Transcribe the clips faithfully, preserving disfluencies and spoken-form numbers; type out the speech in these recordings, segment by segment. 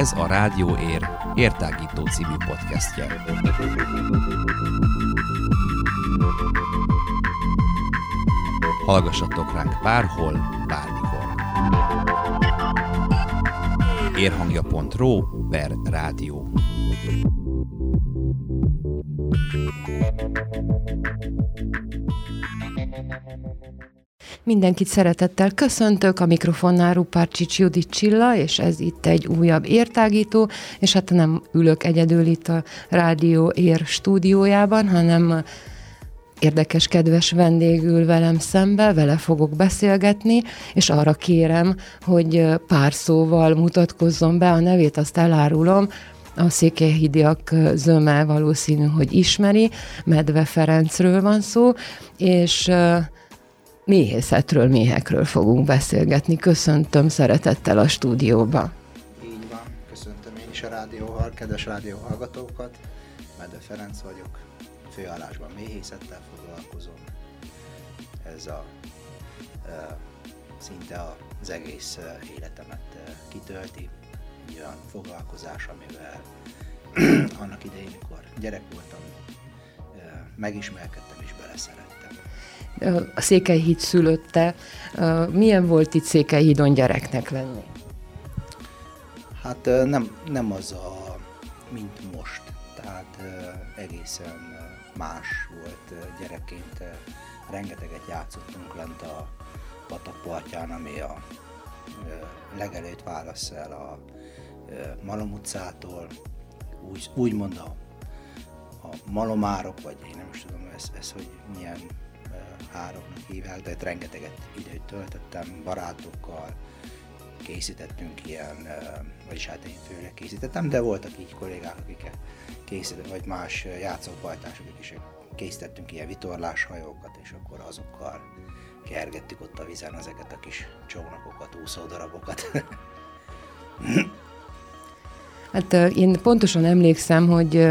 Ez a Rádió Ér, Értágító című podcastje. Hallgassatok ránk bárhol, bármikor. érhangja pont ro per rádió. Mindenkit szeretettel köszöntök, a mikrofonnál Rupárcsics Judit Csilla, és ez itt egy újabb értágító, és hát nem ülök egyedül itt a Rádió Ér stúdiójában, hanem érdekes, kedves vendégül velem szembe, vele fogok beszélgetni, és arra kérem, hogy pár szóval mutatkozzon be, a nevét azt elárulom, a székelyhídiak zöme valószínű, hogy ismeri, Medve Ferencről van szó, és méhészetről, méhekről fogunk beszélgetni. Köszöntöm szeretettel a stúdióba. Így van, köszöntöm én is a rádióhal, kedves rádióhallgatókat. Medve Ferenc vagyok, főállásban méhészettel foglalkozom. Ez a, e, szinte az egész életemet kitölti. Egy olyan foglalkozás, amivel annak idején, mikor gyerek voltam, megismerkedtem és beleszerettem. A Székelyhíd szülötte. Milyen volt itt Székelyhídon gyereknek lenni? Hát nem, nem az a, mint most. Tehát egészen más volt gyerekként. Rengeteget játszottunk lent a patakpartján, ami a legelőtt válasz el a Malom utcától. Úgy, úgy mondom, a malomárok, vagy én nem is tudom, ez, ez hogy milyen ároknak hívják, de rengeteget időt töltöttem barátokkal, készítettünk ilyen, vagyis hát én főleg készítettem, de voltak így kollégák, akik készítettek, vagy más játszópajtások is, készítettünk ilyen vitorláshajókat, és akkor azokkal kergettük ott a vizen ezeket a kis csónakokat, úszódarabokat. Hát én pontosan emlékszem, hogy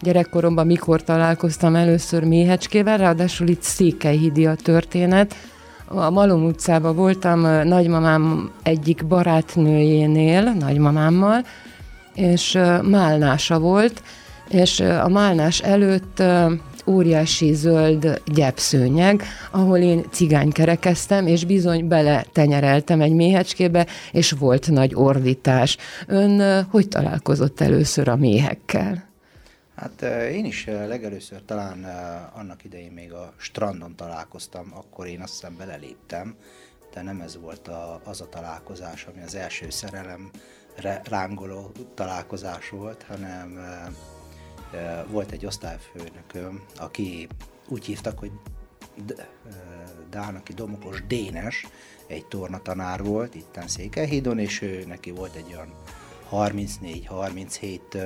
gyerekkoromban mikor találkoztam először méhecskével, ráadásul itt székelyhídi a történet. A Malom utcában voltam nagymamám egyik barátnőjénél, nagymamámmal, és málnása volt, és a málnás előtt óriási zöld gyepszőnyeg, ahol én cigánykerekeztem, és bizony bele tenyereltem egy méhecskébe, és volt nagy ordítás. Ön hogy találkozott először a méhekkel? Hát én is legelőször talán annak idején még a strandon találkoztam, akkor én azt hiszem beleléptem, de nem ez volt a, az a találkozás, ami az első szerelemre rángoló találkozás volt, hanem volt egy osztályfőnököm, aki úgy hívtak, hogy D- Dánaki Domokos Dénes, egy tornatanár volt itten Székelyhídon, és ő, neki volt egy olyan harmincnégy harminchét uh,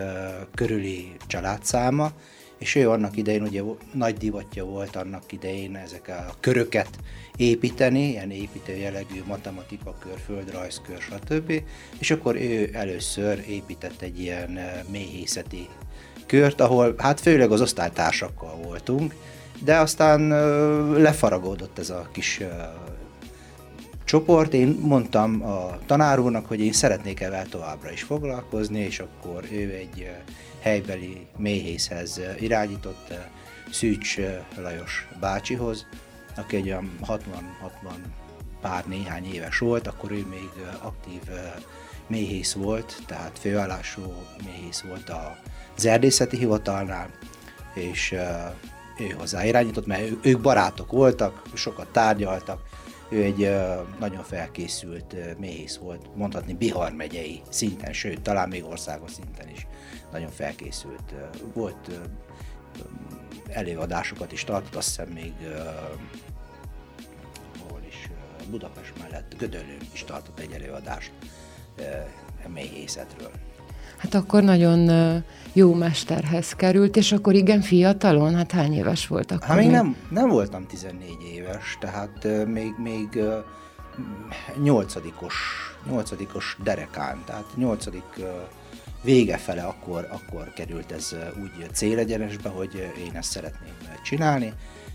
körüli családszáma, és ő annak idején, ugye nagy divatja volt annak idején ezek a köröket építeni, ilyen építő jellegű matematikakör, földrajzkör, stb. És akkor ő először épített egy ilyen uh, méhészeti kört, ahol hát főleg az osztálytársakkal voltunk, de aztán ö, lefaragódott ez a kis ö, csoport. Én mondtam a tanár úrnak, hogy én szeretnék evel továbbra is foglalkozni, és akkor ő egy ö, helybeli méhészhez ö, irányított, ö, Szűcs ö, Lajos bácsihoz, aki egy olyan hatvan-hatvan pár néhány éves volt, akkor ő még ö, aktív ö, méhész volt, tehát főállású méhész volt a az erdészeti hivatalnál, és uh, ő hozzá irányított, mert ő, ők barátok voltak, sokat tárgyaltak, ő egy uh, nagyon felkészült uh, méhész volt, mondhatni Bihar megyei szinten, sőt, talán még országos szinten is nagyon felkészült. Uh, volt uh, előadásokat is tartott, azt hiszem még uh, hol is, uh, Budapest mellett, Gödöllőn is tartott egy előadást uh, méhészetről. Hát akkor nagyon jó mesterhez került, és akkor igen fiatalon, hát hány éves volt akkor? Hát még nem, nem voltam tizennégy éves, tehát még, még nyolcadikos, nyolcadikos derekán, tehát nyolcadik végefele akkor, akkor került ez úgy célegyenesbe, hogy én ezt szeretném csinálni,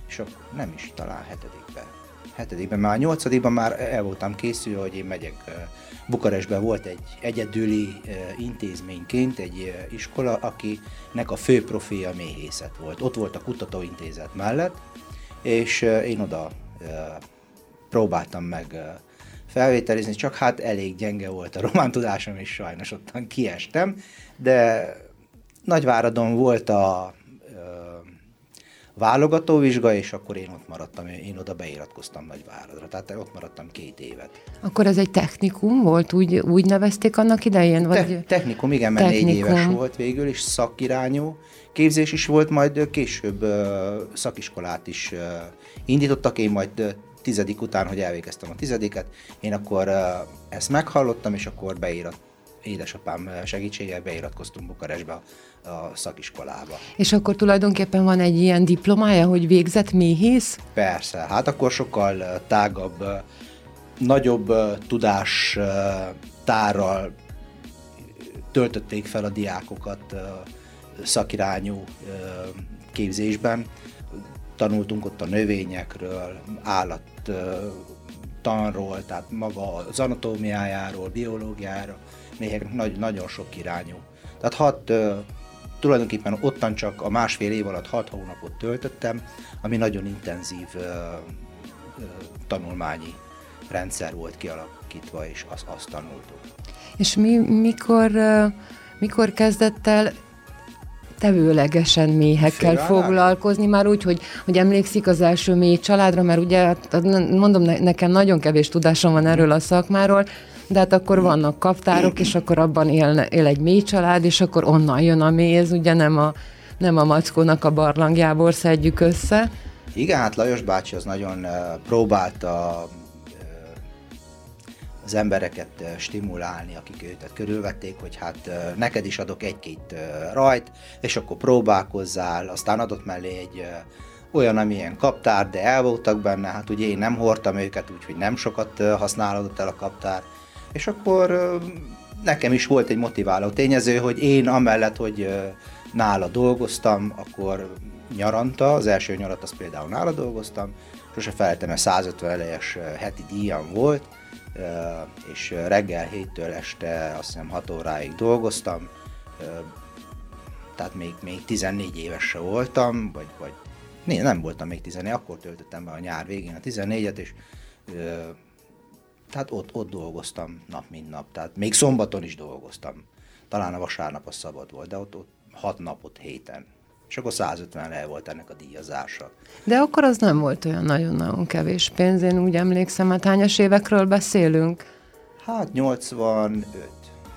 és akkor nem is talán hetedikben hetedikben, már nyolcadikban már el voltam készülve, hogy én megyek. Bukarestben volt egy egyedüli intézményként egy iskola, akinek a fő profilja méhészet volt. Ott volt a kutatóintézet mellett, és én oda próbáltam meg felvételizni, csak hát elég gyenge volt a román tudásom, és sajnos ottan kiestem, de Nagyváradon volt a válogatóvizsga, és akkor én ott maradtam, én oda beiratkoztam Nagyváradra, tehát ott maradtam két évet. Akkor ez egy technikum volt, úgy, úgy nevezték annak idején? Vagy... Te- technikum, igen, mert technikum. Négy éves volt végül, és szakirányú képzés is volt, majd később szakiskolát is indítottak, én majd tizedik után, hogy elvégeztem a tizediket, én akkor ezt meghallottam, és akkor beirattam. Édesapám segítségével beiratkoztunk Bukarestbe a, a szakiskolába. És akkor tulajdonképpen van egy ilyen diplomája, hogy végzett méhész? Persze, hát akkor sokkal tágabb, nagyobb tudás tárral töltötték fel a diákokat szakirányú képzésben. Tanultunk ott a növényekről, állat tanról, tehát maga az anatómiájáról, biológiájáról, méhek nagy, nagyon sok irányú. Tehát hat, tulajdonképpen ottan csak a másfél év alatt hat hónapot töltöttem, ami nagyon intenzív tanulmányi rendszer volt kialakítva, és azt, azt tanultuk. És mi, mikor, mikor kezdett el tevőlegesen méhekkel Félre, foglalkozni, már úgy, hogy, hogy emlékszik az első méh családra, mert ugye mondom, nekem nagyon kevés tudásom van erről a szakmáról, de hát akkor vannak kaptárok, és akkor abban él, él egy méh család, és akkor onnan jön a méz, ugye nem a, nem a mackónak a barlangjából szedjük össze. Igen, hát Lajos bácsi az nagyon próbálta az embereket stimulálni, akik őt körülvették, hogy hát neked is adok egy-két rajt, és akkor próbálkozzál, aztán adott mellé egy olyan, amilyen kaptár, de el voltak benne, hát ugye én nem hordtam őket, úgyhogy nem sokat használódott el a kaptár, és akkor nekem is volt egy motiváló tényező, hogy én amellett, hogy nála dolgoztam, akkor nyaranta, az első nyarat azt például nála dolgoztam, sose felejtem, mert százötven elejes heti díjam volt, és reggel héttől este azt hiszem hat óráig dolgoztam, tehát még, még tizennégy éves se voltam, vagy, vagy né, nem voltam még tizennégy, akkor töltöttem be a nyár végén a tizennégyet, és tehát ott, ott dolgoztam nap, mint nap, tehát még szombaton is dolgoztam, talán a vasárnap az szabad volt, de ott, ott hat napot héten. És akkor százötven le volt ennek a díjazása. De akkor az nem volt olyan nagyon-nagyon kevés pénz, én úgy emlékszem, hát hányas évekről beszélünk? Hát nyolcvanöt,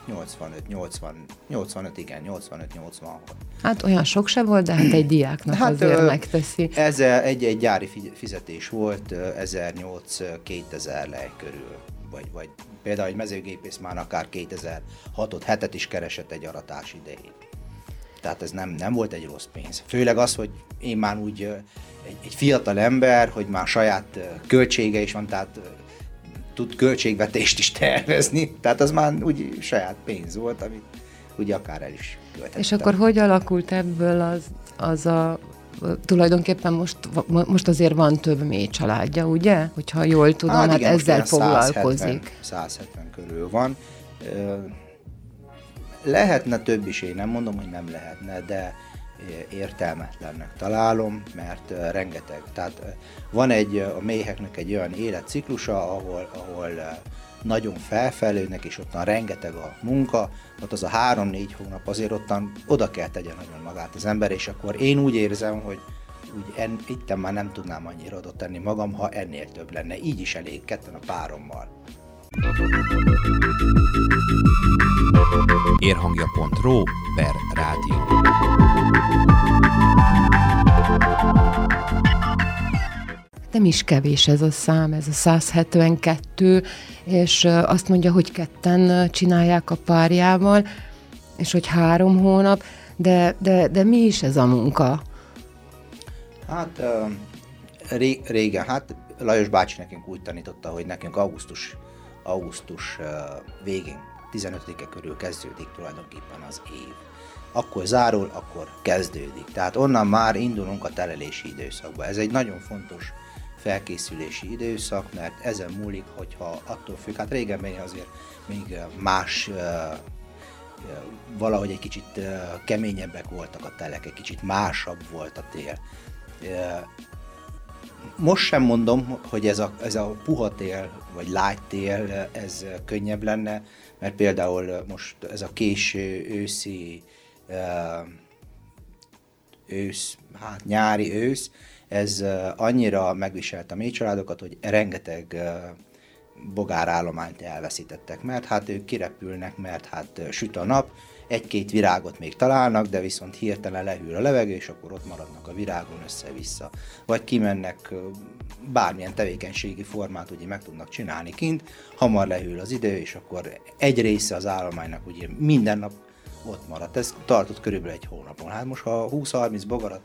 nyolcvanöt, nyolcvan, nyolcvanöt, igen, nyolcvanöt nyolcvanhat. Hát olyan sok se volt, de hát egy diáknak hát, azért ö, megteszi. Ez egy, egy gyári fizetés volt, ezernyolc-kétezer lej körül. Vagy, vagy például egy mezőgépész már akár kétezer-hatot, hetet is keresett egy aratás idején. Tehát ez nem, nem volt egy rossz pénz. Főleg az, hogy én már úgy egy, egy fiatal ember, hogy már saját költsége is van, tehát tud költségvetést is tervezni. Tehát az már úgy saját pénz volt, amit úgy akár el is költettem. És akkor hogy alakult ebből az, az a... Tulajdonképpen most, most azért van több méh családja, ugye? Hogyha jól tudom, hát, igen, hát ezzel foglalkozik. százhetven körül van. Lehetne több is, én nem mondom, hogy nem lehetne, de értelmetlennek találom, mert rengeteg. Tehát van egy, a méheknek egy olyan életciklusa, ahol, ahol nagyon felfejlődnek, és ottan rengeteg a munka, ott az a három-négy hónap azért ottan oda kell tegyen nagyon magát az ember, és akkor én úgy érzem, hogy úgy en, itten már nem tudnám annyira oda tenni magam, ha ennél több lenne. Így is elég, ketten a párommal. érhangja pont ro per rádió. Nem is kevés ez a szám, ez a száz hetvenkettő, és azt mondja, hogy ketten csinálják a párjával, és hogy három hónap, de, de, de mi is ez a munka? Hát ré, régen, hát Lajos bácsi nekünk úgy tanította, hogy nekünk augusztus augusztus végén, tizenötödike körül kezdődik tulajdonképpen az év. Akkor zárul, akkor kezdődik. Tehát onnan már indulunk a telelési időszakba. Ez egy nagyon fontos felkészülési időszak, mert ezen múlik, hogyha attól függ, hát régen még azért még más, valahogy egy kicsit keményebbek voltak a telek, egy kicsit másabb volt a tél. Most sem mondom, hogy ez a, ez a puha tél, vagy lágy tél, ez könnyebb lenne, mert például most ez a késő őszi, ősz, hát nyári ősz, ez annyira megviselte a mély családokat, hogy rengeteg bogárállományt elveszítettek, mert hát ők kirepülnek, mert hát süt a nap, egy-két virágot még találnak, de viszont hirtelen lehűl a levegő, és akkor ott maradnak a virágon össze-vissza. Vagy kimennek, bármilyen tevékenységi formát ugye meg tudnak csinálni kint, hamar lehűl az idő, és akkor egy része az állománynak ugye minden nap ott maradt. Ez tartott körülbelül egy hónapon. Hát most ha húsz-harminc bogarat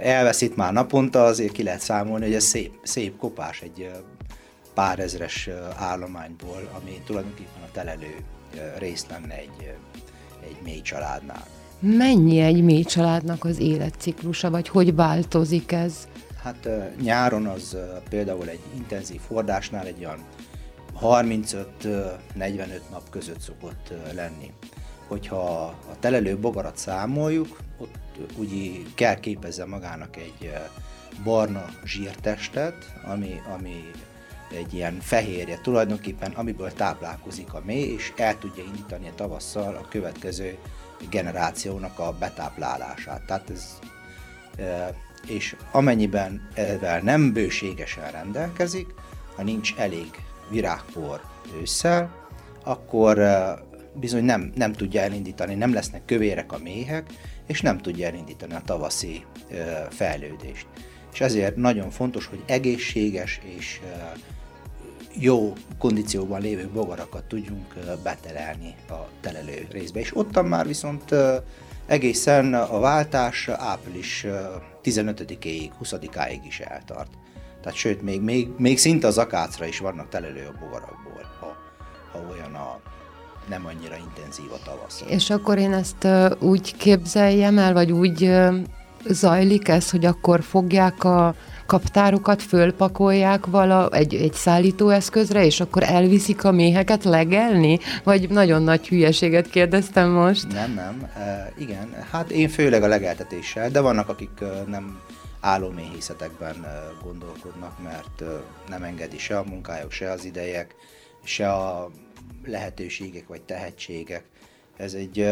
elveszít már naponta, azért ki lehet számolni, hogy ez szép, szép kopás egy pár ezres állományból, ami tulajdonképpen a telelő rész lenne egy, egy mély családnál. Mennyi egy mély családnak az életciklusa, vagy hogy változik ez? Hát nyáron az például egy intenzív hordásnál egy olyan harmincöt-negyvenöt nap között szokott lenni. Hogyha a telelő bogarat számoljuk, ott úgy kell képezze magának egy barna zsírtestet, ami, ami egy ilyen fehérje tulajdonképpen, amiből táplálkozik a méh, és el tudja indítani a tavasszal a következő generációnak a betáplálását. Tehát ez, és amennyiben ezzel nem bőségesen rendelkezik, ha nincs elég virágpor ősszel, akkor bizony nem, nem tudja elindítani, nem lesznek kövérek a méhek, és nem tudja elindítani a tavaszi fejlődést. És ezért nagyon fontos, hogy egészséges és jó kondicióban lévő bogarakat tudjunk betelelni a telelő részbe. És ottan már viszont egészen a váltás április tizenötödikéig, huszadikáig is eltart. Tehát sőt, még, még, még szinte az akácra is vannak telelő a bogarakból, ha, ha olyan a nem annyira intenzív a tavasz. És akkor én ezt úgy képzeljem el, vagy úgy zajlik ez, hogy akkor fogják a kaptárokat, fölpakolják vala, egy, egy szállítóeszközre, és akkor elviszik a méheket legelni? Vagy nagyon nagy hülyeséget kérdeztem most? Nem, nem. E, igen, hát én főleg a legeltetéssel, de vannak, akik nem állóméhészetekben gondolkodnak, mert nem engedi se a munkájuk, se az idejek, se a lehetőségek vagy tehetségek. Ez egy...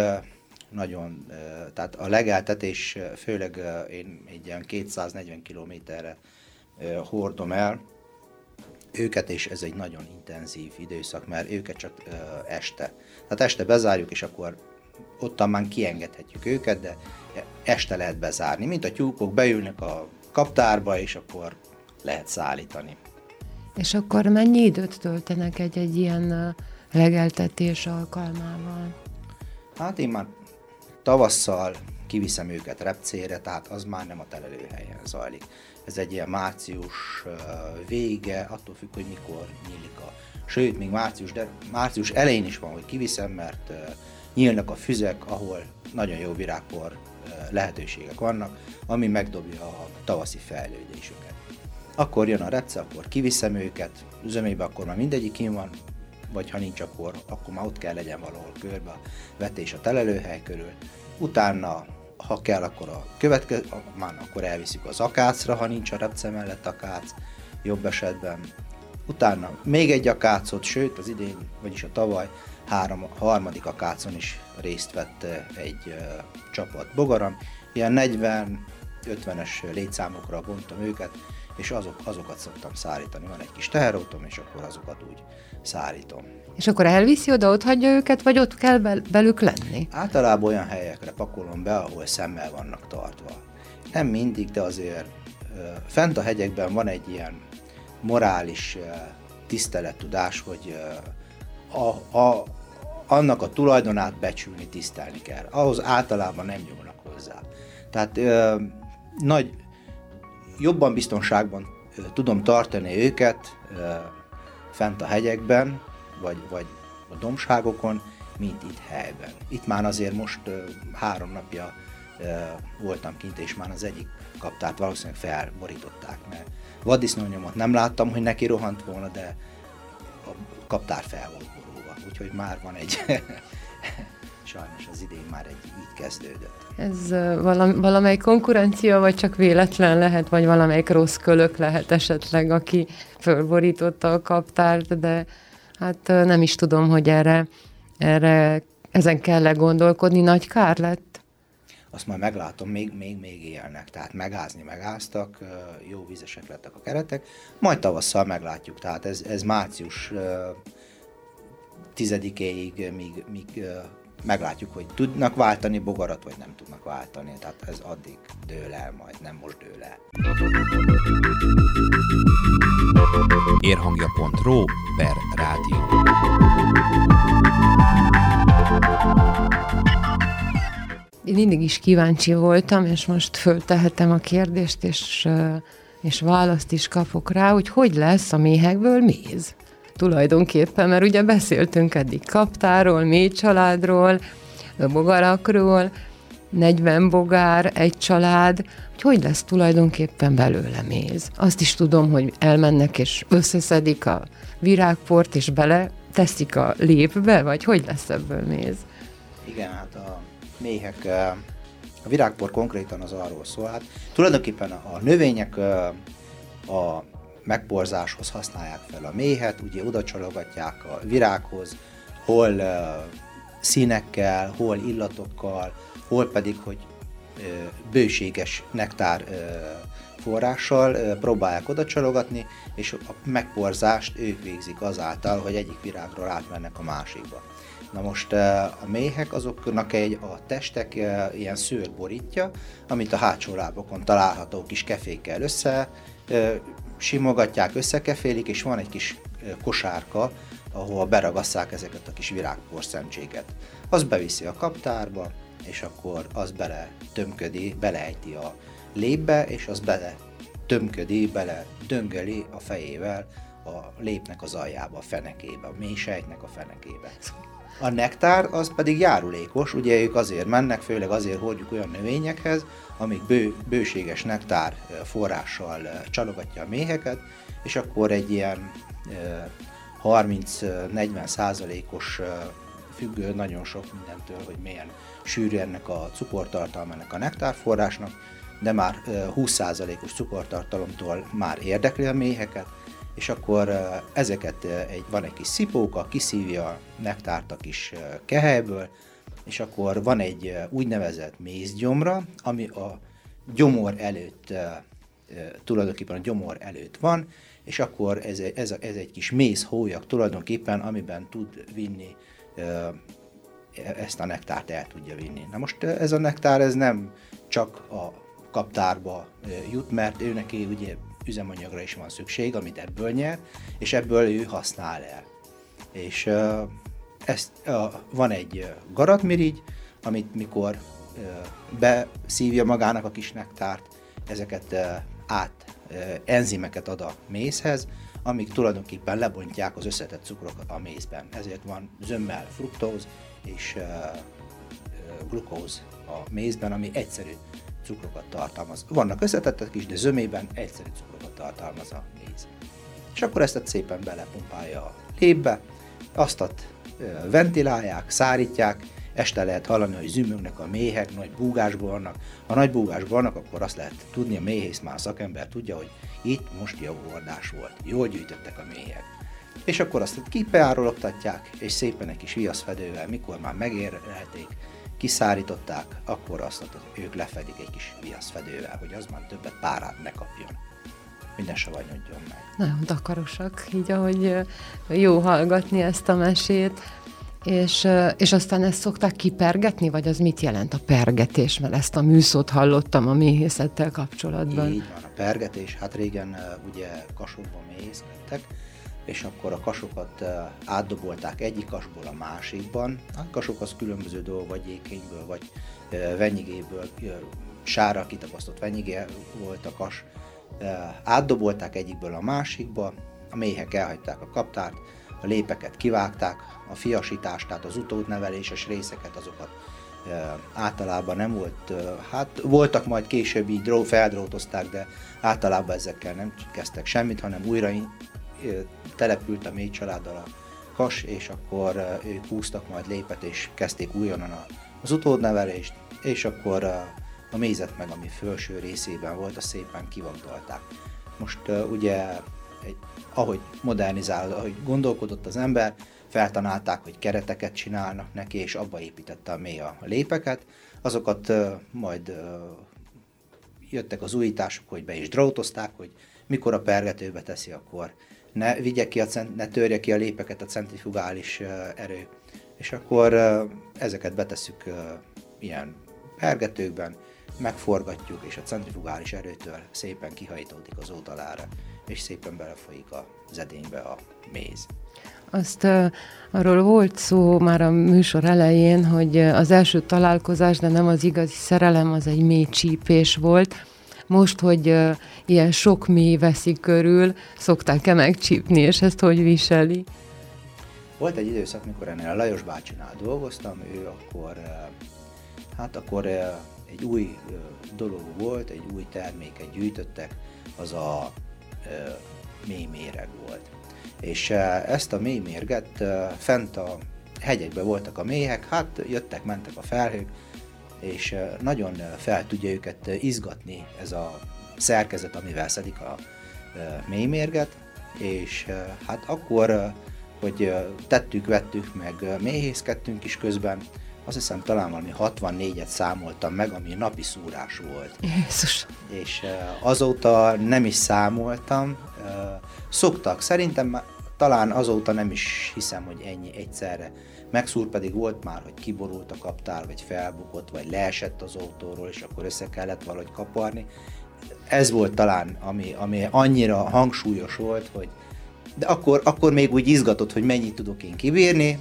Nagyon, tehát a legeltetés, főleg én egy ilyen kétszáznegyven kilométerre hordom el őket, és ez egy nagyon intenzív időszak, mert őket csak este. Tehát este bezárjuk, és akkor ottan már kiengedhetjük őket, de este lehet bezárni. Mint a tyúkok, beülnek a kaptárba, és akkor lehet szállítani. És akkor mennyi időt töltenek egy-egy ilyen legeltetés alkalmával? Hát én már tavasszal kiviszem őket repcére, tehát az már nem a telelőhelyen zajlik. Ez egy ilyen március vége, attól függ, hogy mikor nyílik a... Sőt, még március, de március elején is van, hogy kiviszem, mert nyílnak a füzek, ahol nagyon jó virágpor lehetőségek vannak, ami megdobja a tavaszi fejlődésüket. Akkor jön a repce, akkor kiviszem őket, zömébe akkor már mindegyik kín van, vagy ha nincs, akkor, akkor már ott kell legyen valahol körbe a vetés a telelőhely körül. Utána, ha kell, akkor a következő, már akkor elviszük az akácra, ha nincs a repce mellett akác, jobb esetben. Utána még egy akácot, sőt az idén, vagyis a tavaly három, harmadik akácon is részt vett egy uh, csapat bogaram. Ilyen negyven-ötvenes létszámokra bontom őket, és azok, azokat szoktam szállítani. Van egy kis teherautóm, és akkor azokat úgy szállítom. És akkor elviszi oda, ott hagyja őket, vagy ott kell belük lenni? Általában olyan helyekre pakolom be, ahol szemmel vannak tartva. Nem mindig, de azért fent a hegyekben van egy ilyen morális tisztelettudás, hogy a, a, annak a tulajdonát becsülni, tisztelni kell. Ahhoz általában nem nyúlnak hozzá. Tehát ö, nagy... Jobban biztonságban ö, tudom tartani őket ö, fent a hegyekben, vagy, vagy a dombságokon, mint itt helyben. Itt már azért most ö, három napja voltam kint, és már az egyik kaptát valószínűleg felborították, mert vaddisznónyomot nem láttam, hogy neki rohant volna, de a kaptár fel volt borulva, úgyhogy már van egy... Sajnos az idén már egy így kezdődött. Ez valam, valamelyik konkurencia, vagy csak véletlen lehet, vagy valamelyik rossz kölök lehet esetleg, aki fölborította a kaptárt, de hát nem is tudom, hogy erre, erre ezen kell-e gondolkodni. Nagy kár lett? Azt majd meglátom, még, még, még élnek. Tehát megázni megáztak, jó vízesek lettek a keretek, majd tavasszal meglátjuk. Tehát ez, ez március tizedikéig, míg... míg meglátjuk, hogy tudnak váltani bogarat, vagy nem tudnak váltani. Tehát ez addig dől el majd, nem most dől el. érhangja pont ro per rádió. Én mindig is kíváncsi voltam, és most föltehetem a kérdést, és, és választ is kapok rá, hogy hogy lesz a méhekből méz. Tulajdonképpen, mert ugye beszéltünk eddig kaptáról, méh családról, bogarakról, negyven bogár, egy család, hogy hogy lesz tulajdonképpen belőle méz. Azt is tudom, hogy elmennek és összeszedik a virágport, és bele teszik a lépbe, vagy hogy lesz ebből méz? Igen, hát a méhek, a virágpor konkrétan az arról szól. Hát tulajdonképpen a növények a megporzáshoz használják fel a méhet, ugye oda csalogatják a virághoz, hol uh, színekkel, hol illatokkal, hol pedig, hogy uh, bőséges nektár uh, forrással uh, próbálják oda csalogatni, és a megporzást ők végzik azáltal, hogy egyik virágról átmennek a másikba. Na most uh, a méhek, azoknak egy a testek uh, ilyen szőr borítja, amit a hátsó lábokon található kis kefékkel össze, uh, simogatják, összekefélik, és van egy kis kosárka, ahova beragasszák ezeket a kis virágporszemcséket. Azt beviszi a kaptárba, és akkor az bele tömködi, beleejti a lépbe, és az bele tömködi, bele döngöli a fejével a lépnek az aljába, a fenekébe, a méh sejtnek a fenekébe. A nektár az pedig járulékos, ugye ők azért mennek, főleg azért hordjuk olyan növényekhez, amik bő, bőséges nektár forrással csalogatja a méheket, és akkor egy ilyen harminc-negyven százalékos függő nagyon sok mindentől, hogy milyen sűrű ennek a cukortartalma ennek a nektárforrásnak, de már húsz százalékos cukortartalomtól már érdekli a méheket, és akkor ezeket egy, van egy kis szipóka, kiszívja a nektárt a kis kehelyből, és akkor van egy úgynevezett mézgyomra, ami a gyomor előtt, tulajdonképpen a gyomor előtt van, és akkor ez egy, ez a, ez egy kis mézhólyag tulajdonképpen, amiben tud vinni, ezt a nektárt el tudja vinni. Na most ez a nektár ez nem csak a kaptárba jut, mert ő neki ugye üzemanyagra is van szükség, amit ebből nyer, és ebből ő használ el. És ezt, van egy garatmirigy, amit mikor beszívja magának a kis nektárt, ezeket át enzimeket ad a mézhez, amik tulajdonképpen lebontják az összetett cukrokat a mézben. Ezért van zömmel fruktóz és glukóz a mézben, ami egyszerű cukrokat tartalmaz. Vannak összetettek is, de zömében egyszerű cukrokat tartalmaz a méz. És akkor ezt szépen belepumpálja a lépbe, azt ventilálják, szárítják, este lehet hallani, hogy zümögnek a méhek, nagy búgásban vannak. Ha nagy búgásban vannak, akkor azt lehet tudni, a méhész már szakember tudja, hogy itt most javordás volt, jól gyűjtöttek a méhek. És akkor azt kipeárologtatják, és szépen egy kis viaszfedővel, mikor már megérhelték, kiszárították, akkor azt, hogy ők lefedik egy kis viaszfedővel, hogy az már többet párát ne kapjon. Minden savanyodjon meg. Nagyon takarosak, így ahogy jó hallgatni ezt a mesét. És, és aztán ezt szokták kipergetni, vagy az mit jelent a pergetés? Mert ezt a műszót hallottam a méhészettel kapcsolatban. Így van, a pergetés. Hát régen ugye kasokban méhészkedtek, és akkor a kasokat átdobolták egyik kasból a másikban. A kasok az különböző dolog, vagy jéghényből, vagy venyigéből, sárra kitapasztott venyigé volt a kas. Átdobolták egyikből a másikba, a méhek elhagyták a kaptárt, a lépeket kivágták, a fiasítást, tehát az utódneveléses részeket, azokat általában nem volt, hát voltak, majd később így feldrótozták, de általában ezekkel nem kezdtek semmit, hanem újra települt a mély családdal a Kas, és akkor ők húztak majd lépet, és kezdték újonnan az utódnevelést, és akkor a mézet meg, ami felső részében volt, azt szépen kivagdalták. Most ugye, egy, ahogy modernizál, ahogy gondolkodott az ember, feltanálták, hogy kereteket csinálnak neki, és abba építette a mély a lépeket. Azokat uh, majd uh, jöttek az újítások, hogy be is drótozták, hogy mikor a pergetőbe teszi, akkor ne, vigye ki a cent- ne törje ki a lépeket a centrifugális uh, erő. És akkor uh, ezeket betesszük uh, ilyen pergetőkben, megforgatjuk, és a centrifugális erőtől szépen kihajítódik az oldalára, és szépen belefolyik az edénybe a méz. Azt uh, arról volt szó már a műsor elején, hogy az első találkozás, de nem az igazi szerelem, az egy mély csípés volt. Most, hogy uh, ilyen sok mély veszik körül, szokták-e megcsípni, és ezt hogy viseli? Volt egy időszak, mikor ennél a Lajos bácsinál dolgoztam, ő akkor, uh, hát akkor uh, egy új uh, dolog volt, egy új terméket gyűjtöttek, az a uh, mély méreg volt. És ezt a mély mérget fent a hegyekben voltak a méhek, hát jöttek, mentek a felhők, és nagyon fel tudja őket izgatni ez a szerkezet, amivel szedik a mély mérget, és hát akkor, hogy tettük, vettük, meg méhészkedtünk is közben, azt hiszem talán valami hatvannégyet számoltam meg, ami napi szúrás volt. Jézus. És azóta nem is számoltam, szoktak, szerintem talán azóta nem is hiszem, hogy ennyi egyszerre. Megszúr pedig volt már, hogy kiborult a kaptár, vagy felbukott, vagy leesett az autóról, és akkor össze kellett valahogy kaparni. Ez volt talán, ami, ami annyira hangsúlyos volt, hogy de akkor, akkor még úgy izgatott, hogy mennyit tudok én kibírni,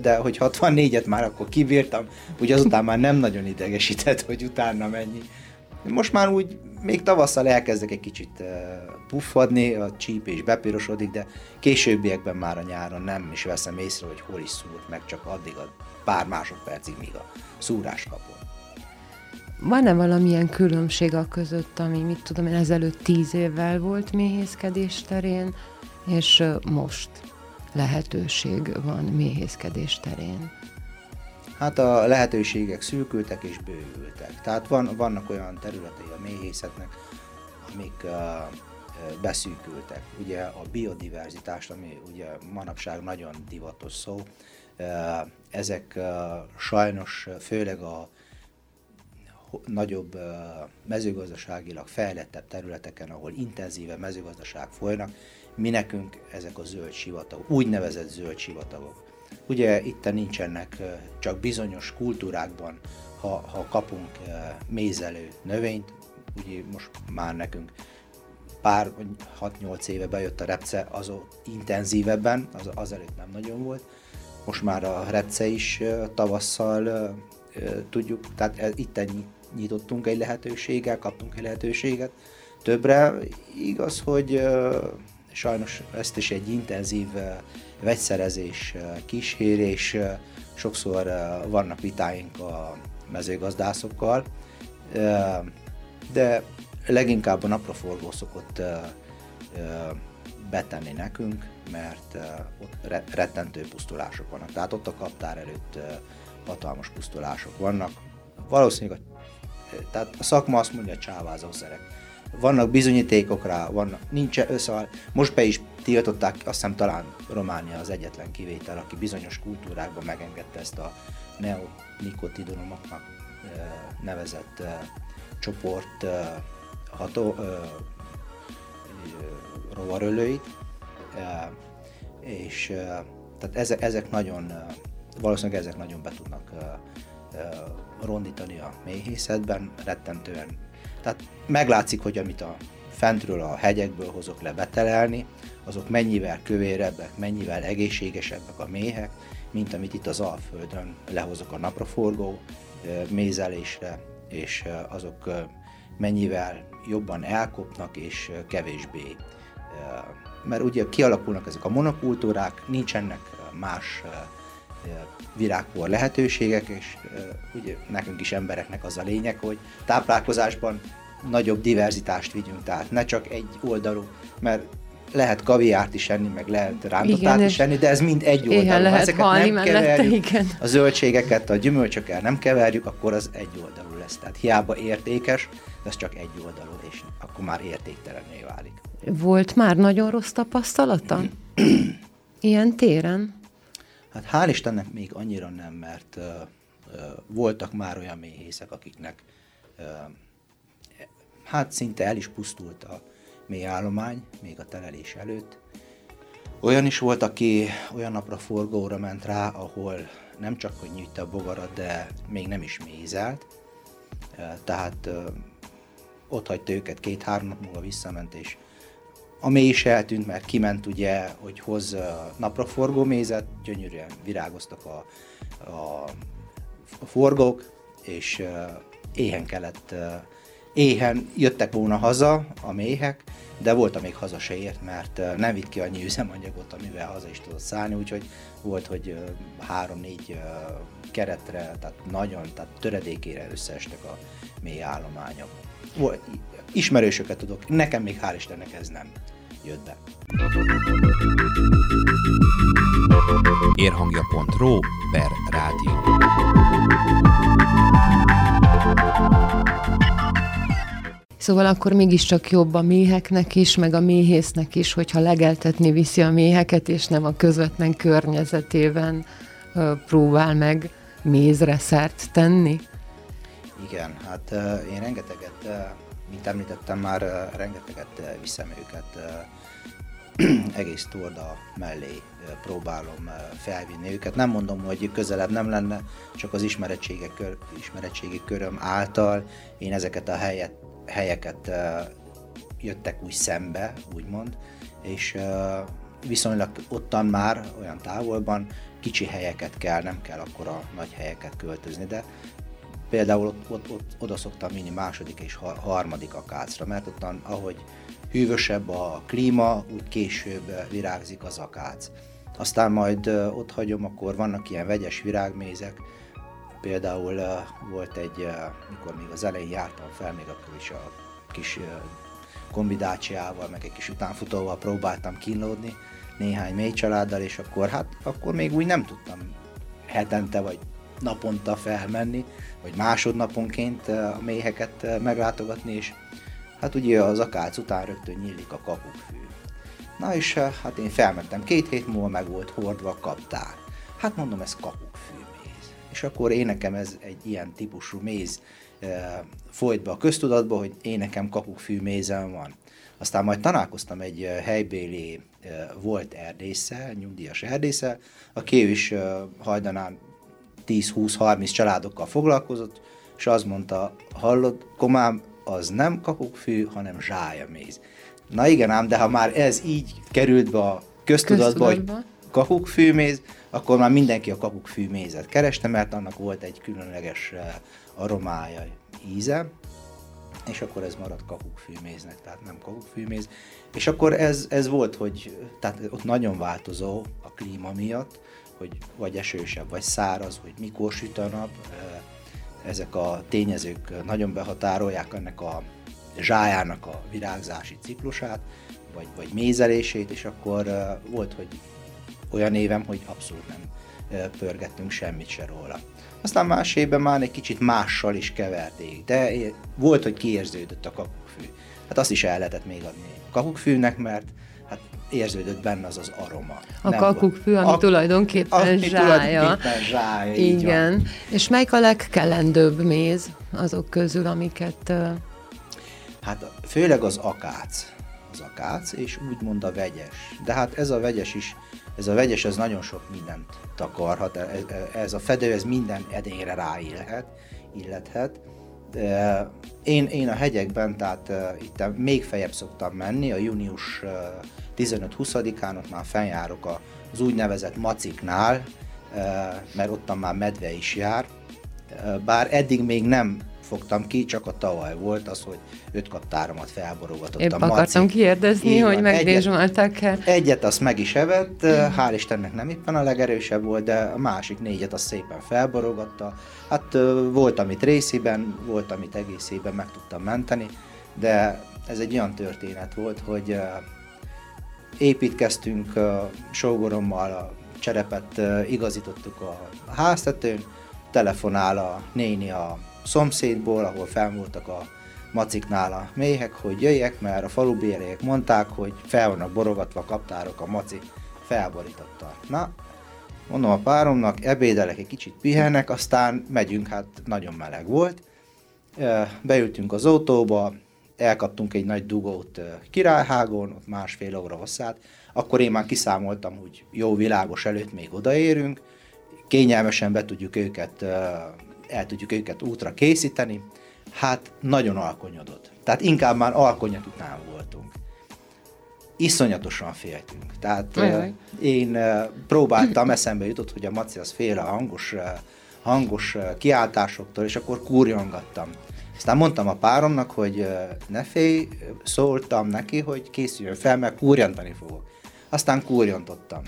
de hogy hatvannégyet már akkor kibírtam, úgy azután már nem nagyon idegesített, hogy utána mennyi. Most már úgy még tavasszal elkezdek egy kicsit puffadni, a csípés bepirosodik, de későbbiekben már a nyáron nem is veszem észre, hogy hol is szúrt meg, csak addig a pár másodpercig, míg a szúrás kapom. Van-e valamilyen különbség a között, ami mit tudom én, ezelőtt tíz évvel volt méhészkedés terén, és most lehetőség van méhészkedés terén? Hát a lehetőségek szűkültek és bővültek. Tehát van, vannak olyan területei a méhészetnek, amik uh, beszűkültek. Ugye a biodiverzitást, ami ugye manapság nagyon divatos szó, uh, ezek uh, sajnos főleg a nagyobb uh, mezőgazdaságilag fejlettebb területeken, ahol intenzíve mezőgazdaság folynak, mi nekünk ezek a zöld sivatagok, úgynevezett zöld sivatagok. Ugye itt nincsenek, csak bizonyos kultúrákban, ha, ha kapunk mézelő növényt, ugye most már nekünk pár, hat-nyolc éve bejött a repce, az intenzívebben, az, azelőtt nem nagyon volt. Most már a repce is tavasszal tudjuk, tehát itt nyitottunk egy lehetőséggel, kaptunk egy lehetőséget többre. Igaz, hogy sajnos ezt is egy intenzív vegyszerezés, kísérés, sokszor vannak vitáink a mezőgazdászokkal, de leginkább a napraforgó szokott betenni nekünk, mert ott rettentő pusztulások vannak, tehát ott a kaptár előtt hatalmas pusztulások vannak. Valószínűleg a, tehát a szakma azt mondja, csávázószerek. Vannak bizonyítékok rá, vannak, nincs össze, most be is tiltották, azt hiszem talán Románia az egyetlen kivétel, aki bizonyos kultúrákban megengedte ezt a neonikotidonomoknak nevezett csoport ható, rovarölőit, és tehát ezek, ezek nagyon, valószínűleg ezek nagyon be tudnak rondítani a méhészetben, rettentően. Tehát meglátszik, hogy amit a fentről a hegyekből hozok le betelelni, azok mennyivel kövérebbek, mennyivel egészségesebbek a méhek, mint amit itt az Alföldön lehozok a napraforgó mézelésre, és azok mennyivel jobban elkopnak és kevésbé. Mert ugye kialakulnak ezek a monokultúrák, nincsenek más virágpor lehetőségek, és ugye nekünk is embereknek az a lényeg, hogy táplálkozásban nagyobb diverzitást vigyünk, tehát ne csak egy oldalú, mert lehet kaviárt is enni, meg lehet rántottát is enni, de ez mind egy oldalú. Igen, lehet ezeket halni nem keverjük, igen. A zöldségeket, a gyümölcsökkel nem keverjük, akkor az egy oldalú lesz. Tehát hiába értékes, ez csak egy oldalú, és akkor már értéktelenné válik. Volt már nagyon rossz tapasztalata? Ilyen téren? Hát hál' Istennek még annyira nem, mert uh, uh, voltak már olyan méhészek, akiknek uh, hát szinte el is pusztult a méhállomány, még a telelés előtt. Olyan is volt, aki olyan napra forgóra ment rá, ahol nem csak, hogy nyűjte a bogarat, de még nem is méhzelt. Uh, tehát uh, ott hagyta őket, két-három nap múlva visszament, és a méh is eltűnt, mert kiment ugye, hogy hoz napraforgó mézet, gyönyörűen virágoztak a, a, a forgók, és éhen kellett, éhen jöttek volna haza a méhek, de volt, amíg haza se ért, mert nem vitt ki annyi üzemanyagot, amivel haza is tudott szállni, úgyhogy volt, hogy három-négy keretre, tehát nagyon, tehát töredékére összeestek a méhállományok. Ismerősöket tudok, nekem még hál' Istennek ez nem jött be. érhangja pont ro per rádió. Szóval akkor mégiscsak jobb a méheknek is, meg a méhésznek is, hogyha legeltetni viszi a méheket, és nem a közvetlen környezetében próbál meg mézre szert tenni? Igen, hát én rengeteget, mint említettem már, rengeteget viszem őket, egész Torda mellé próbálom felvinni őket. Nem mondom, hogy közelebb nem lenne, csak az ismeretségi köröm által én ezeket a helyet, helyeket jöttek úgy szembe, úgymond, és viszonylag ottan már, olyan távolban kicsi helyeket kell, nem kell akkora nagy helyeket költözni, de például ott, ott, ott oda szoktam vinni második és harmadik akácra, mert ottan, ahogy hűvösebb a klíma, úgy később virágzik az akác. Aztán majd ott hagyom, akkor vannak ilyen vegyes virágmézek, például volt egy, mikor még az elején jártam fel, még akkor is a kis kombidácsiával, meg egy kis utánfutóval próbáltam kínlódni néhány mély családdal, és akkor hát akkor még úgy nem tudtam hetente vagy naponta felmenni, vagy másodnaponként a méheket meglátogatni, és hát ugye az akác után rögtön nyílik a kapukkfű. Na és hát én felmentem, két hét múlva meg volt hordva a kaptár. Hát mondom, ez kapukkfűméz. És akkor én nekem ez egy ilyen típusú méz e, folyt be a köztudatba, hogy én nekem kapukkfűmézem van. Aztán majd találkoztam egy helybéli e, volt erdésszel, nyugdíjas erdésszel, aki ő is e, hajdanán tíz-húsz-harminc családokkal foglalkozott, és azt mondta, hallod, komám, az nem kapukkfű, hanem zsájaméz. Na igen ám, de ha már ez így került be a köztudatba, hogy kapukkfűméz, akkor már mindenki a kapukkfűmézet kereste, mert annak volt egy különleges aromája, íze, és akkor ez maradt kapukkfűméznek, tehát nem kapukkfűméz. És akkor ez, ez volt, hogy tehát ott nagyon változó a klíma miatt, hogy vagy esősebb, vagy száraz, hogy mikor süt a nap. Ezek a tényezők nagyon behatárolják ennek a zsájának a virágzási ciklusát, vagy, vagy mézelését, és akkor volt, hogy olyan évem, hogy abszolút nem pörgettünk semmit se róla. Aztán más évben már egy kicsit mással is keverték, de volt, hogy kiérződött a kapukkfű. Hát azt is el lehetett még adni a kapukkfűnek, mert hát érződött benne az az aroma. A kakukkfű, ami a, tulajdonképpen zsája. zsája. Igen. És melyik a legkelendőbb méz azok közül, amiket... Hát főleg az akác. Az akác, és úgymond a vegyes. De hát ez a vegyes is, ez a vegyes, ez nagyon sok mindent takarhat. Ez, ez a fedő, ez minden edényre ráillet, illethet. Én, én a hegyekben, tehát uh, itt még feljebb szoktam menni, a június tizenöt-huszadikán ott már feljárok az úgynevezett maciknál, uh, mert ottan már medve is jár, uh, bár eddig még nem fogtam ki, csak a tavaly volt az, hogy öt kaptáromat felborogatottam. Épp akartam kérdezni, hogy megdézsoltak-e. Egyet azt meg is evett, hál' Istennek nem éppen a legerősebb volt, de a másik négyet azt szépen felborogatta. Hát volt, amit részében, volt, amit egészében meg tudtam menteni, de ez egy olyan történet volt, hogy építkeztünk sógorommal, a cserepet igazítottuk a háztetőn, telefonál a néni a szomszédból, ahol felmúltak a maciknál a méhek, hogy jöjjek, mert a falubéliek mondták, hogy fel vannak borogatva a kaptárok, a maci felborította. Na, mondom a páromnak, ebédelek, egy kicsit pihenek, aztán megyünk, hát nagyon meleg volt. Beültünk az autóba, elkaptunk egy nagy dugót Királyhágon, ott másfél óra hosszát, akkor én már kiszámoltam, hogy jó világos előtt még odaérünk, kényelmesen be tudjuk őket, el tudjuk őket útra készíteni, hát nagyon alkonyodott. Tehát inkább már alkonyat után voltunk. Iszonyatosan féltünk. Tehát Ajaj. én próbáltam, eszembe jutott, hogy a maci az fél a hangos, hangos kiáltásoktól, és akkor kurjongattam. Aztán mondtam a páromnak, hogy ne félj, szóltam neki, hogy készüljön fel, mert kurjantani fogok. Aztán kurjontottam.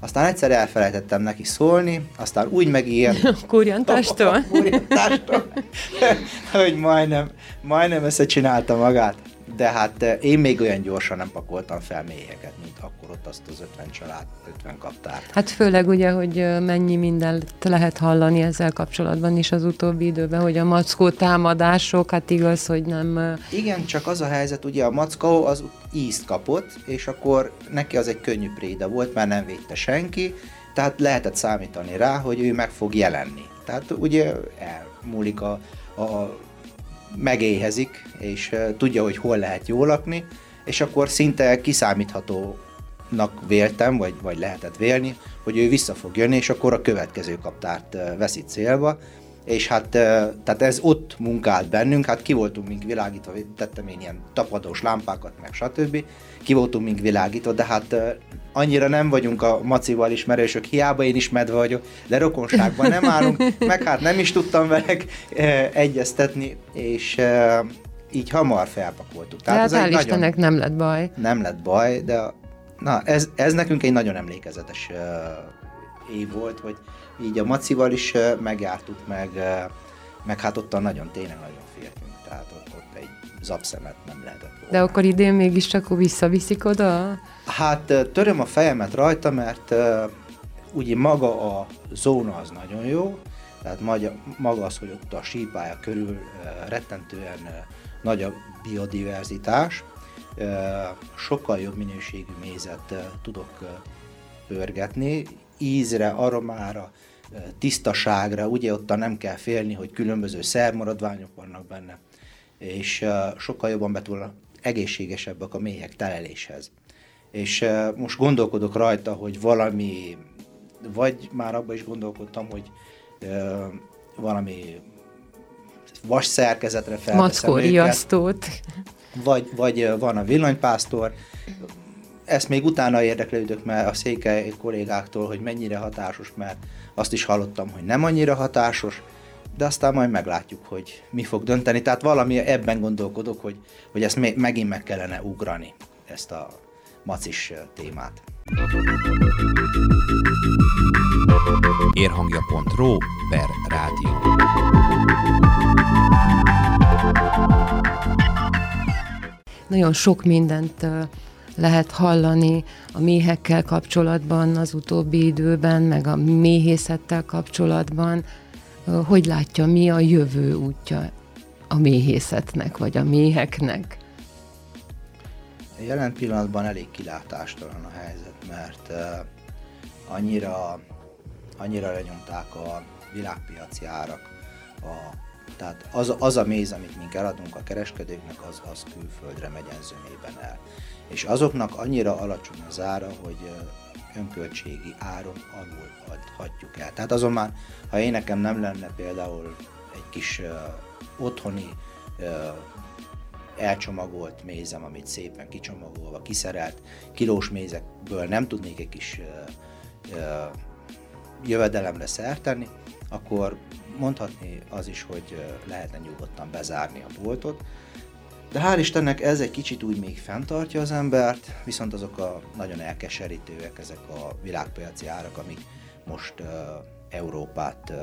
Aztán egyszer elfelejtettem neki szólni, aztán úgy megijedt a kurjantástól, a kurjantástól hogy majdnem, majdnem összecsinálta magát. De hát én még olyan gyorsan nem pakoltam fel méheket, mint akkor ott azt az ötven család, ötven kaptárt. Hát főleg ugye, hogy mennyi mindent lehet hallani ezzel kapcsolatban is az utóbbi időben, hogy a mackó támadások, hát igaz, hogy nem... Igen, csak az a helyzet, ugye a mackó az ízt kapott, és akkor neki az egy könnyű préda volt, már nem védte senki, tehát lehetett számítani rá, hogy ő meg fog jelenni. Tehát ugye elmúlik a... a megéhezik, és tudja, hogy hol lehet jól lakni, és akkor szinte kiszámíthatónak véltem, vagy, vagy lehetett vélni, hogy ő vissza fog jönni, és akkor a következő kaptárt veszi célba, és hát tehát ez ott munkált bennünk, hát ki voltunk mink világítva, tettem én ilyen tapadós lámpákat, meg stb. Ki voltunk mink világítva, de hát annyira nem vagyunk a macival ismerősök, hiába én is medve vagyok, de rokonságban nem állunk, meg hát nem is tudtam velek e, egyeztetni, és e, így hamar felpakoltuk. Tehát hál' Istennek nagyon, nem lett baj. Nem lett baj, de na, ez, ez nekünk egy nagyon emlékezetes e, év volt, hogy így a macival is e, megjártuk, meg, e, meg hát ottan nagyon, tényleg nagyon féltünk, tehát ott, ott egy zapszemet nem lehetett volna. De akkor idén mégiscsak visszaviszik oda? Hát töröm a fejemet rajta, mert uh, ugye maga a zóna az nagyon jó, tehát maga, maga az, hogy ott a sípálya körül uh, rettentően uh, nagy a biodiverzitás, uh, sokkal jobb minőségű mézet uh, tudok uh, pörgetni, ízre, aromára, uh, tisztaságra, ugye ott nem kell félni, hogy különböző szermaradványok vannak benne, és uh, sokkal jobban betúl egészségesebbek a méhek teleléshez. És uh, most gondolkodok rajta, hogy valami, vagy már abban is gondolkodtam, hogy uh, valami vas szerkezetre felveszem őket, vagy, vagy uh, van a villanypásztor. Ezt még utána érdeklődök mert a székely kollégáktól, hogy mennyire hatásos, mert azt is hallottam, hogy nem annyira hatásos, de aztán majd meglátjuk, hogy mi fog dönteni. Tehát valami ebben gondolkodok, hogy, hogy ezt még, megint meg kellene ugrani, ezt a macis témát. érhangja pont ro per rádió. Nagyon sok mindent lehet hallani a méhekkel kapcsolatban az utóbbi időben, meg a méhészettel kapcsolatban. Hogy látja, mi a jövő útja a méhészetnek, vagy a méheknek? Jelen pillanatban elég kilátástalan a helyzet, mert uh, annyira, annyira lenyomták a világpiaci árak. A, tehát az, az a méz, amit mink eladunk a kereskedőknek, az, az külföldre megy enzömében el. És azoknak annyira alacsony az ára, hogy uh, önköltségi áron alul adhatjuk el. Tehát azon már, ha én nekem nem lenne például egy kis uh, otthoni uh, elcsomagolt mézem, amit szépen kicsomagolva, kiszerelt, kilós mézekből nem tudnék egy kis ö, ö, jövedelemre szert tenni, akkor mondhatni az is, hogy lehetne nyugodtan bezárni a boltot. De hál' Istennek ez egy kicsit úgy még fenntartja az embert, viszont azok a nagyon elkeserítőek, ezek a világpiaci árak, amik most uh, Európát uh,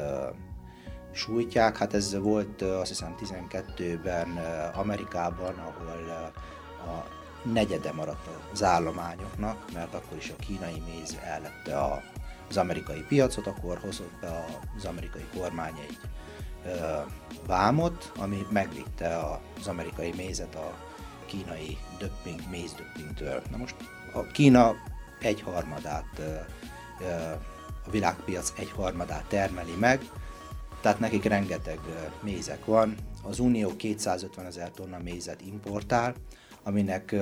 sújtják. Hát ez volt uh, azt hiszem tizenkettőben uh, Amerikában, ahol uh, a negyede maradt az állományoknak, mert akkor is a kínai méz ellette a, az amerikai piacot, akkor hozott be az amerikai kormány egy vámot, ami megvitte az amerikai mézet a kínai döpping, mézdöppingtől. Na most a Kína egyharmadát, a világpiac egyharmadát termeli meg, tehát nekik rengeteg mézek van. Az Unió kétszázötvenezer tonna mézet importál, aminek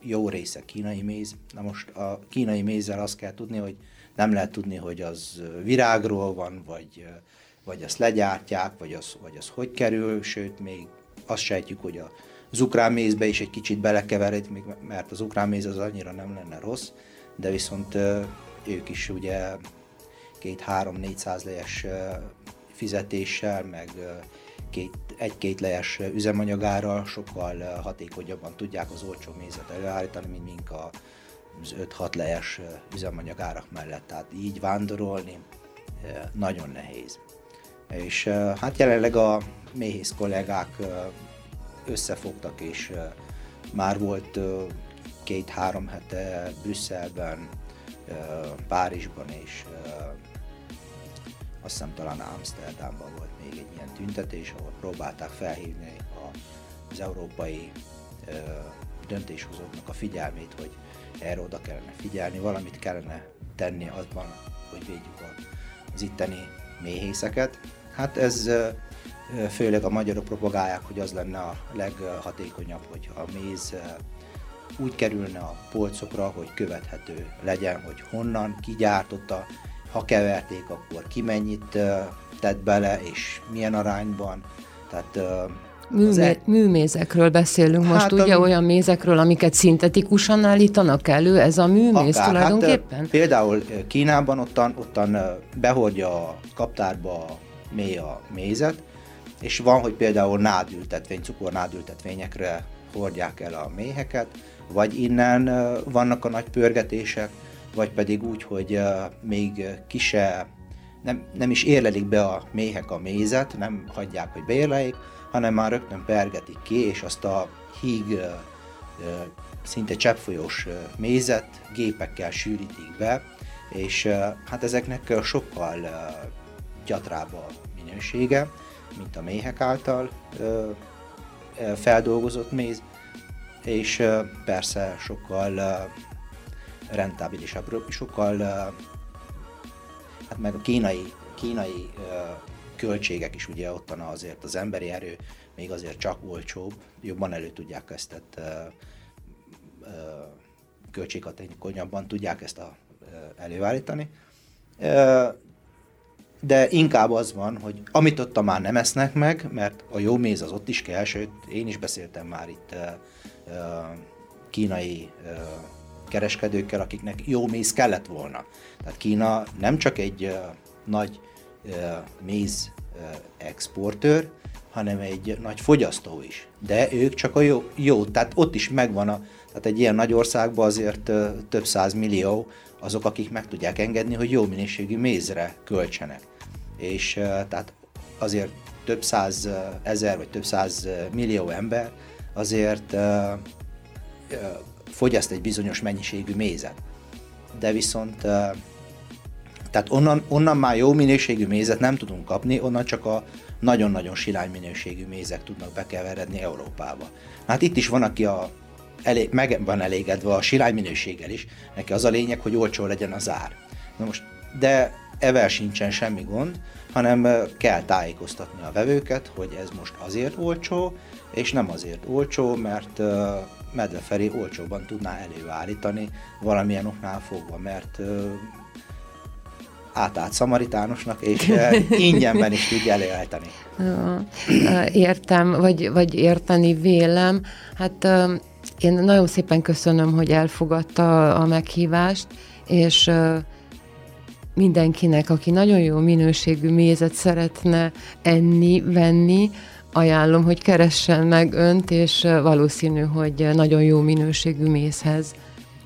jó része kínai méz. Na most a kínai mézzel azt kell tudni, hogy nem lehet tudni, hogy az virágról van, vagy vagy azt legyártják, vagy az, vagy az hogy kerül, sőt, még azt sejtjük, hogy az ukrán mézbe is egy kicsit belekeveredik, mert az ukrán méz az annyira nem lenne rossz, de viszont ők is ugye két-három-négyszáz lejes fizetéssel, meg két, egy-két lejes üzemanyagárral sokkal hatékonyabban tudják az olcsó mézet előállítani, mint mink az öt-hat lejes üzemanyagárak mellett. Tehát így vándorolni nagyon nehéz. És hát jelenleg a méhész kollégák összefogtak, és már volt két-három hete Brüsszelben, Párizsban, és azt hiszem talán Amsterdamban volt még egy ilyen tüntetés, ahol próbálták felhívni az európai döntéshozóknak a figyelmét, hogy erre oda kellene figyelni, valamit kellene tenni abban, hogy védjük az itteni méhészeket. Hát ez főleg a magyarok propagálják, hogy az lenne a leghatékonyabb, hogy a méz úgy kerülne a polcokra, hogy követhető legyen, hogy honnan, ki gyártotta, ha keverték, akkor ki mennyit tett bele, és milyen arányban. Tehát Műmé- e- műmézekről beszélünk hát most, a, ugye olyan mézekről, amiket szintetikusan állítanak elő, ez a műméz akár, tulajdonképpen? Hát, például Kínában ottan, ottan behordja a kaptárba mély a mézet, és van, hogy például nádültetvény, cukornádültetvényekre hordják el a méheket, vagy innen vannak a nagy pörgetések, vagy pedig úgy, hogy még kise, nem, nem is érlelik be a méhek a mézet, nem hagyják, hogy beérleljék, hanem már rögtön pergetik ki, és azt a híg, szinte cseppfolyós mézet gépekkel sűrítik be, és hát ezeknek sokkal gyatrább a minősége, mint a méhek által feldolgozott méz, és persze sokkal rentábilisabb, sokkal, hát meg a kínai, kínai költségek is ugye ottan azért az emberi erő még azért csak olcsóbb, jobban elő tudják ezt, tehát költséghatékonyabban tudják ezt a, előállítani. De inkább az van, hogy amit ott már nem esznek meg, mert a jó méz az ott is kell, sőt én is beszéltem már itt kínai kereskedőkkel, akiknek jó méz kellett volna. Tehát Kína nem csak egy nagy méz exportőr, hanem egy nagy fogyasztó is. De ők csak a jó, jó tehát ott is megvan, a, tehát egy ilyen nagy országban azért több száz millió azok, akik meg tudják engedni, hogy jó minőségű mézre költsenek. És tehát azért több száz ezer vagy több száz millió ember azért fogyaszt egy bizonyos mennyiségű mézet. De viszont Tehát onnan, onnan már jó minőségű mézet nem tudunk kapni, onnan csak a nagyon-nagyon silány minőségű mézek tudnak bekeveredni Európába. Hát itt is van, aki a, elé, meg van elégedve a silány minőséggel is, neki az a lényeg, hogy olcsó legyen az ár. Na most, de evel sincsen semmi gond, hanem kell tájékoztatni a vevőket, hogy ez most azért olcsó, és nem azért olcsó, mert Medve Feri olcsóban tudná előállítani valamilyen oknál fogva, mert átállt szamaritánosnak, és ingyenben is tudja előállítani. Értem, vagy, vagy érteni vélem. Hát én nagyon szépen köszönöm, hogy elfogadta a meghívást, és mindenkinek, aki nagyon jó minőségű mézet szeretne enni, venni, ajánlom, hogy keressen meg önt, és valószínű, hogy nagyon jó minőségű mézhez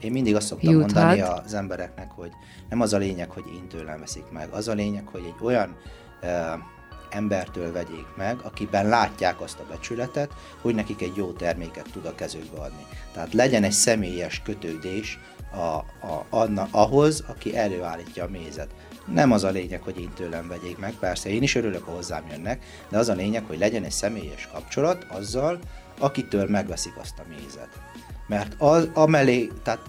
Én mindig azt szoktam juthat. mondani az embereknek, hogy nem az a lényeg, hogy én tőlem veszik meg, az a lényeg, hogy egy olyan uh, embertől vegyék meg, akiben látják azt a becsületet, hogy nekik egy jó terméket tud a kezükbe adni. Tehát legyen egy személyes kötődés a, a, anna, ahhoz, aki előállítja a mézet. Nem az a lényeg, hogy én tőlem vegyék meg, persze én is örülök, ha hozzám jönnek, de az a lényeg, hogy legyen egy személyes kapcsolat azzal, akitől megveszik azt a mézet. Mert az, amellé, tehát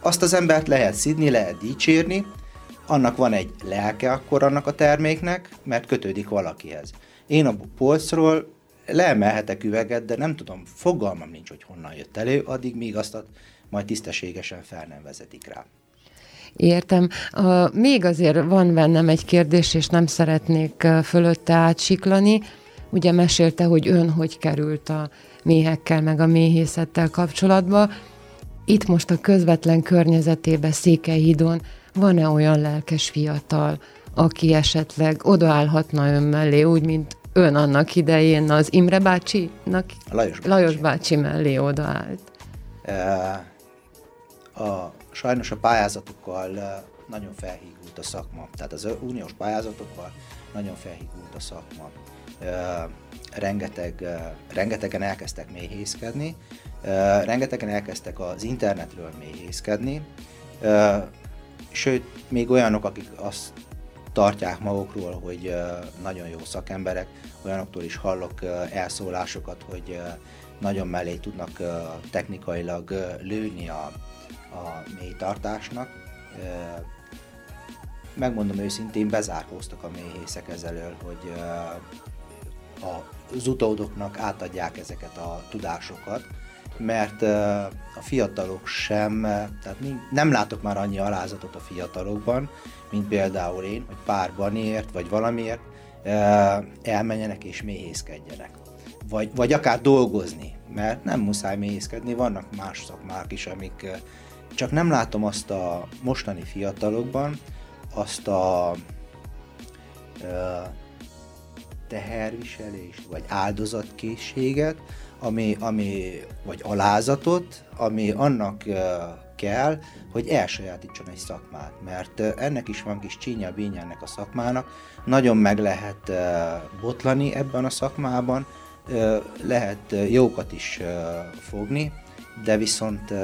azt az embert lehet szidni, lehet dicsérni, annak van egy lelke akkor annak a terméknek, mert kötődik valakihez. Én a polcról leemelhetek üveget, de nem tudom, fogalmam nincs, hogy honnan jött elő, addig míg azt majd tisztességesen fel nem vezetik rá. Értem. Uh, még azért van bennem egy kérdés, és nem szeretnék fölötte átsiklani. Ugye mesélte, hogy ön hogy került a méhekkel, meg a méhészettel kapcsolatba. Itt most a közvetlen környezetében, Székelyhídon van-e olyan lelkes fiatal, aki esetleg odaállhatna ön mellé, úgy, mint ön annak idején az Imre bácsinak, Lajos bácsi, Lajos bácsi mellé odaállt? Uh, a, sajnos a pályázatokkal nagyon felhígult a szakma, tehát az uniós pályázatokkal nagyon felhígult a szakma. Uh, rengeteg, uh, rengetegen elkezdtek méhészkedni, uh, rengetegen elkezdtek az internetről méhészkedni, uh, sőt, még olyanok, akik azt tartják magukról, hogy uh, nagyon jó szakemberek, olyanoktól is hallok uh, elszólásokat, hogy uh, nagyon mellé tudnak uh, technikailag uh, lőni a, a méhtartásnak. Uh, megmondom őszintén, bezárkóztak a méhészek ezelől, hogy uh, az utódoknak átadják ezeket a tudásokat, mert a fiatalok sem, tehát nem látok már annyi alázatot a fiatalokban, mint például én, hogy párbanért vagy valamiért elmenjenek és méhészkedjenek. Vagy, vagy akár dolgozni, mert nem muszáj méhészkedni, vannak más szakmák is, amik csak nem látom azt a mostani fiatalokban, azt a teherviselést, vagy áldozatkészséget, ami, ami, vagy alázatot, ami annak uh, kell, hogy elsajátítson egy szakmát. Mert uh, ennek is van kis csínya-bínya ennek a szakmának, nagyon meg lehet uh, botlani ebben a szakmában, uh, lehet uh, jókat is uh, fogni, de viszont uh,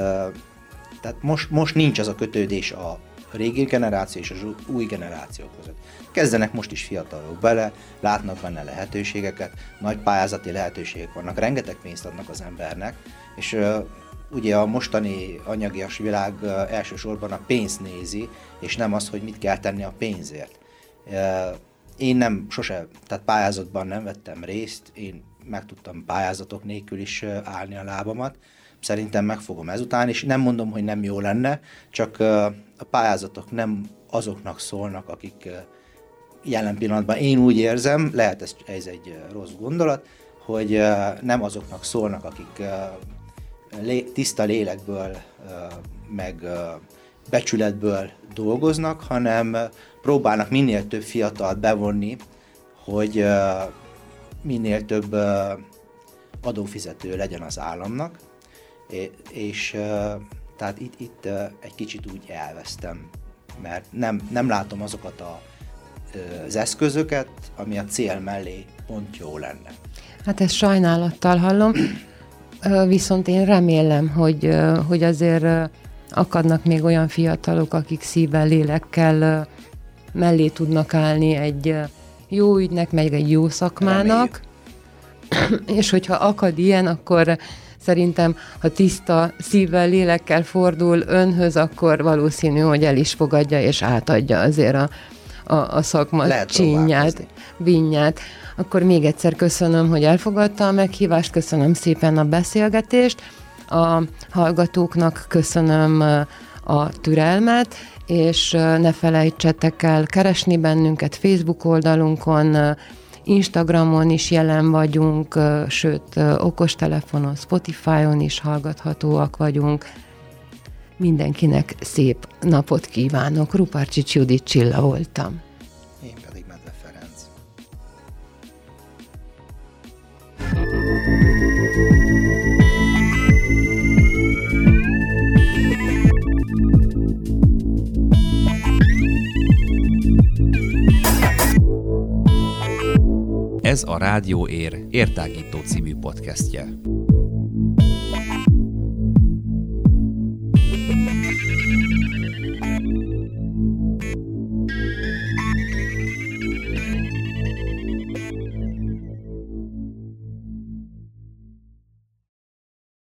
tehát most, most nincs az a kötődés a régi generáció és az új generáció között. Kezdenek most is fiatalok bele, látnak benne lehetőségeket, nagy pályázati lehetőségek vannak, rengeteg pénzt adnak az embernek, és uh, ugye a mostani anyagias világ uh, elsősorban a pénzt nézi, és nem az, hogy mit kell tenni a pénzért. Uh, én nem sose, tehát pályázatban nem vettem részt, én meg tudtam pályázatok nélkül is uh, állni a lábamat, szerintem megfogom ezután, és nem mondom, hogy nem jó lenne, csak uh, a pályázatok nem azoknak szólnak, akik uh, jelen pillanatban én úgy érzem, lehet ez, ez egy rossz gondolat, hogy uh, nem azoknak szólnak, akik uh, lé, tiszta lélekből, uh, meg uh, becsületből dolgoznak, hanem uh, próbálnak minél több fiatalt bevonni, hogy uh, minél több uh, adófizető legyen az államnak, é, és uh, tehát itt, itt uh, egy kicsit úgy elvesztem, mert nem, nem látom azokat a az eszközöket, ami a cél mellé pont jó lenne. Hát ezt sajnálattal hallom, viszont én remélem, hogy, hogy azért akadnak még olyan fiatalok, akik szívvel, lélekkel mellé tudnak állni egy jó ügynek, meg egy jó szakmának, reméljük. És hogyha akad ilyen, akkor szerintem, ha tiszta szívvel, lélekkel fordul önhöz, akkor valószínű, hogy el is fogadja és átadja azért a A, a szakma csínyát, bínját. Akkor még egyszer köszönöm, hogy elfogadta a meghívást, köszönöm szépen a beszélgetést, a hallgatóknak köszönöm a türelmet, és ne felejtsetek el keresni bennünket Facebook oldalunkon, Instagramon is jelen vagyunk, sőt, okostelefonon, Spotify-on is hallgathatóak vagyunk. Mindenkinek szép napot kívánok. Rupárcsics Judit Csilla voltam. Én pedig Medve Ferenc. Ez a Rádió Ér, Értágító című podcastje.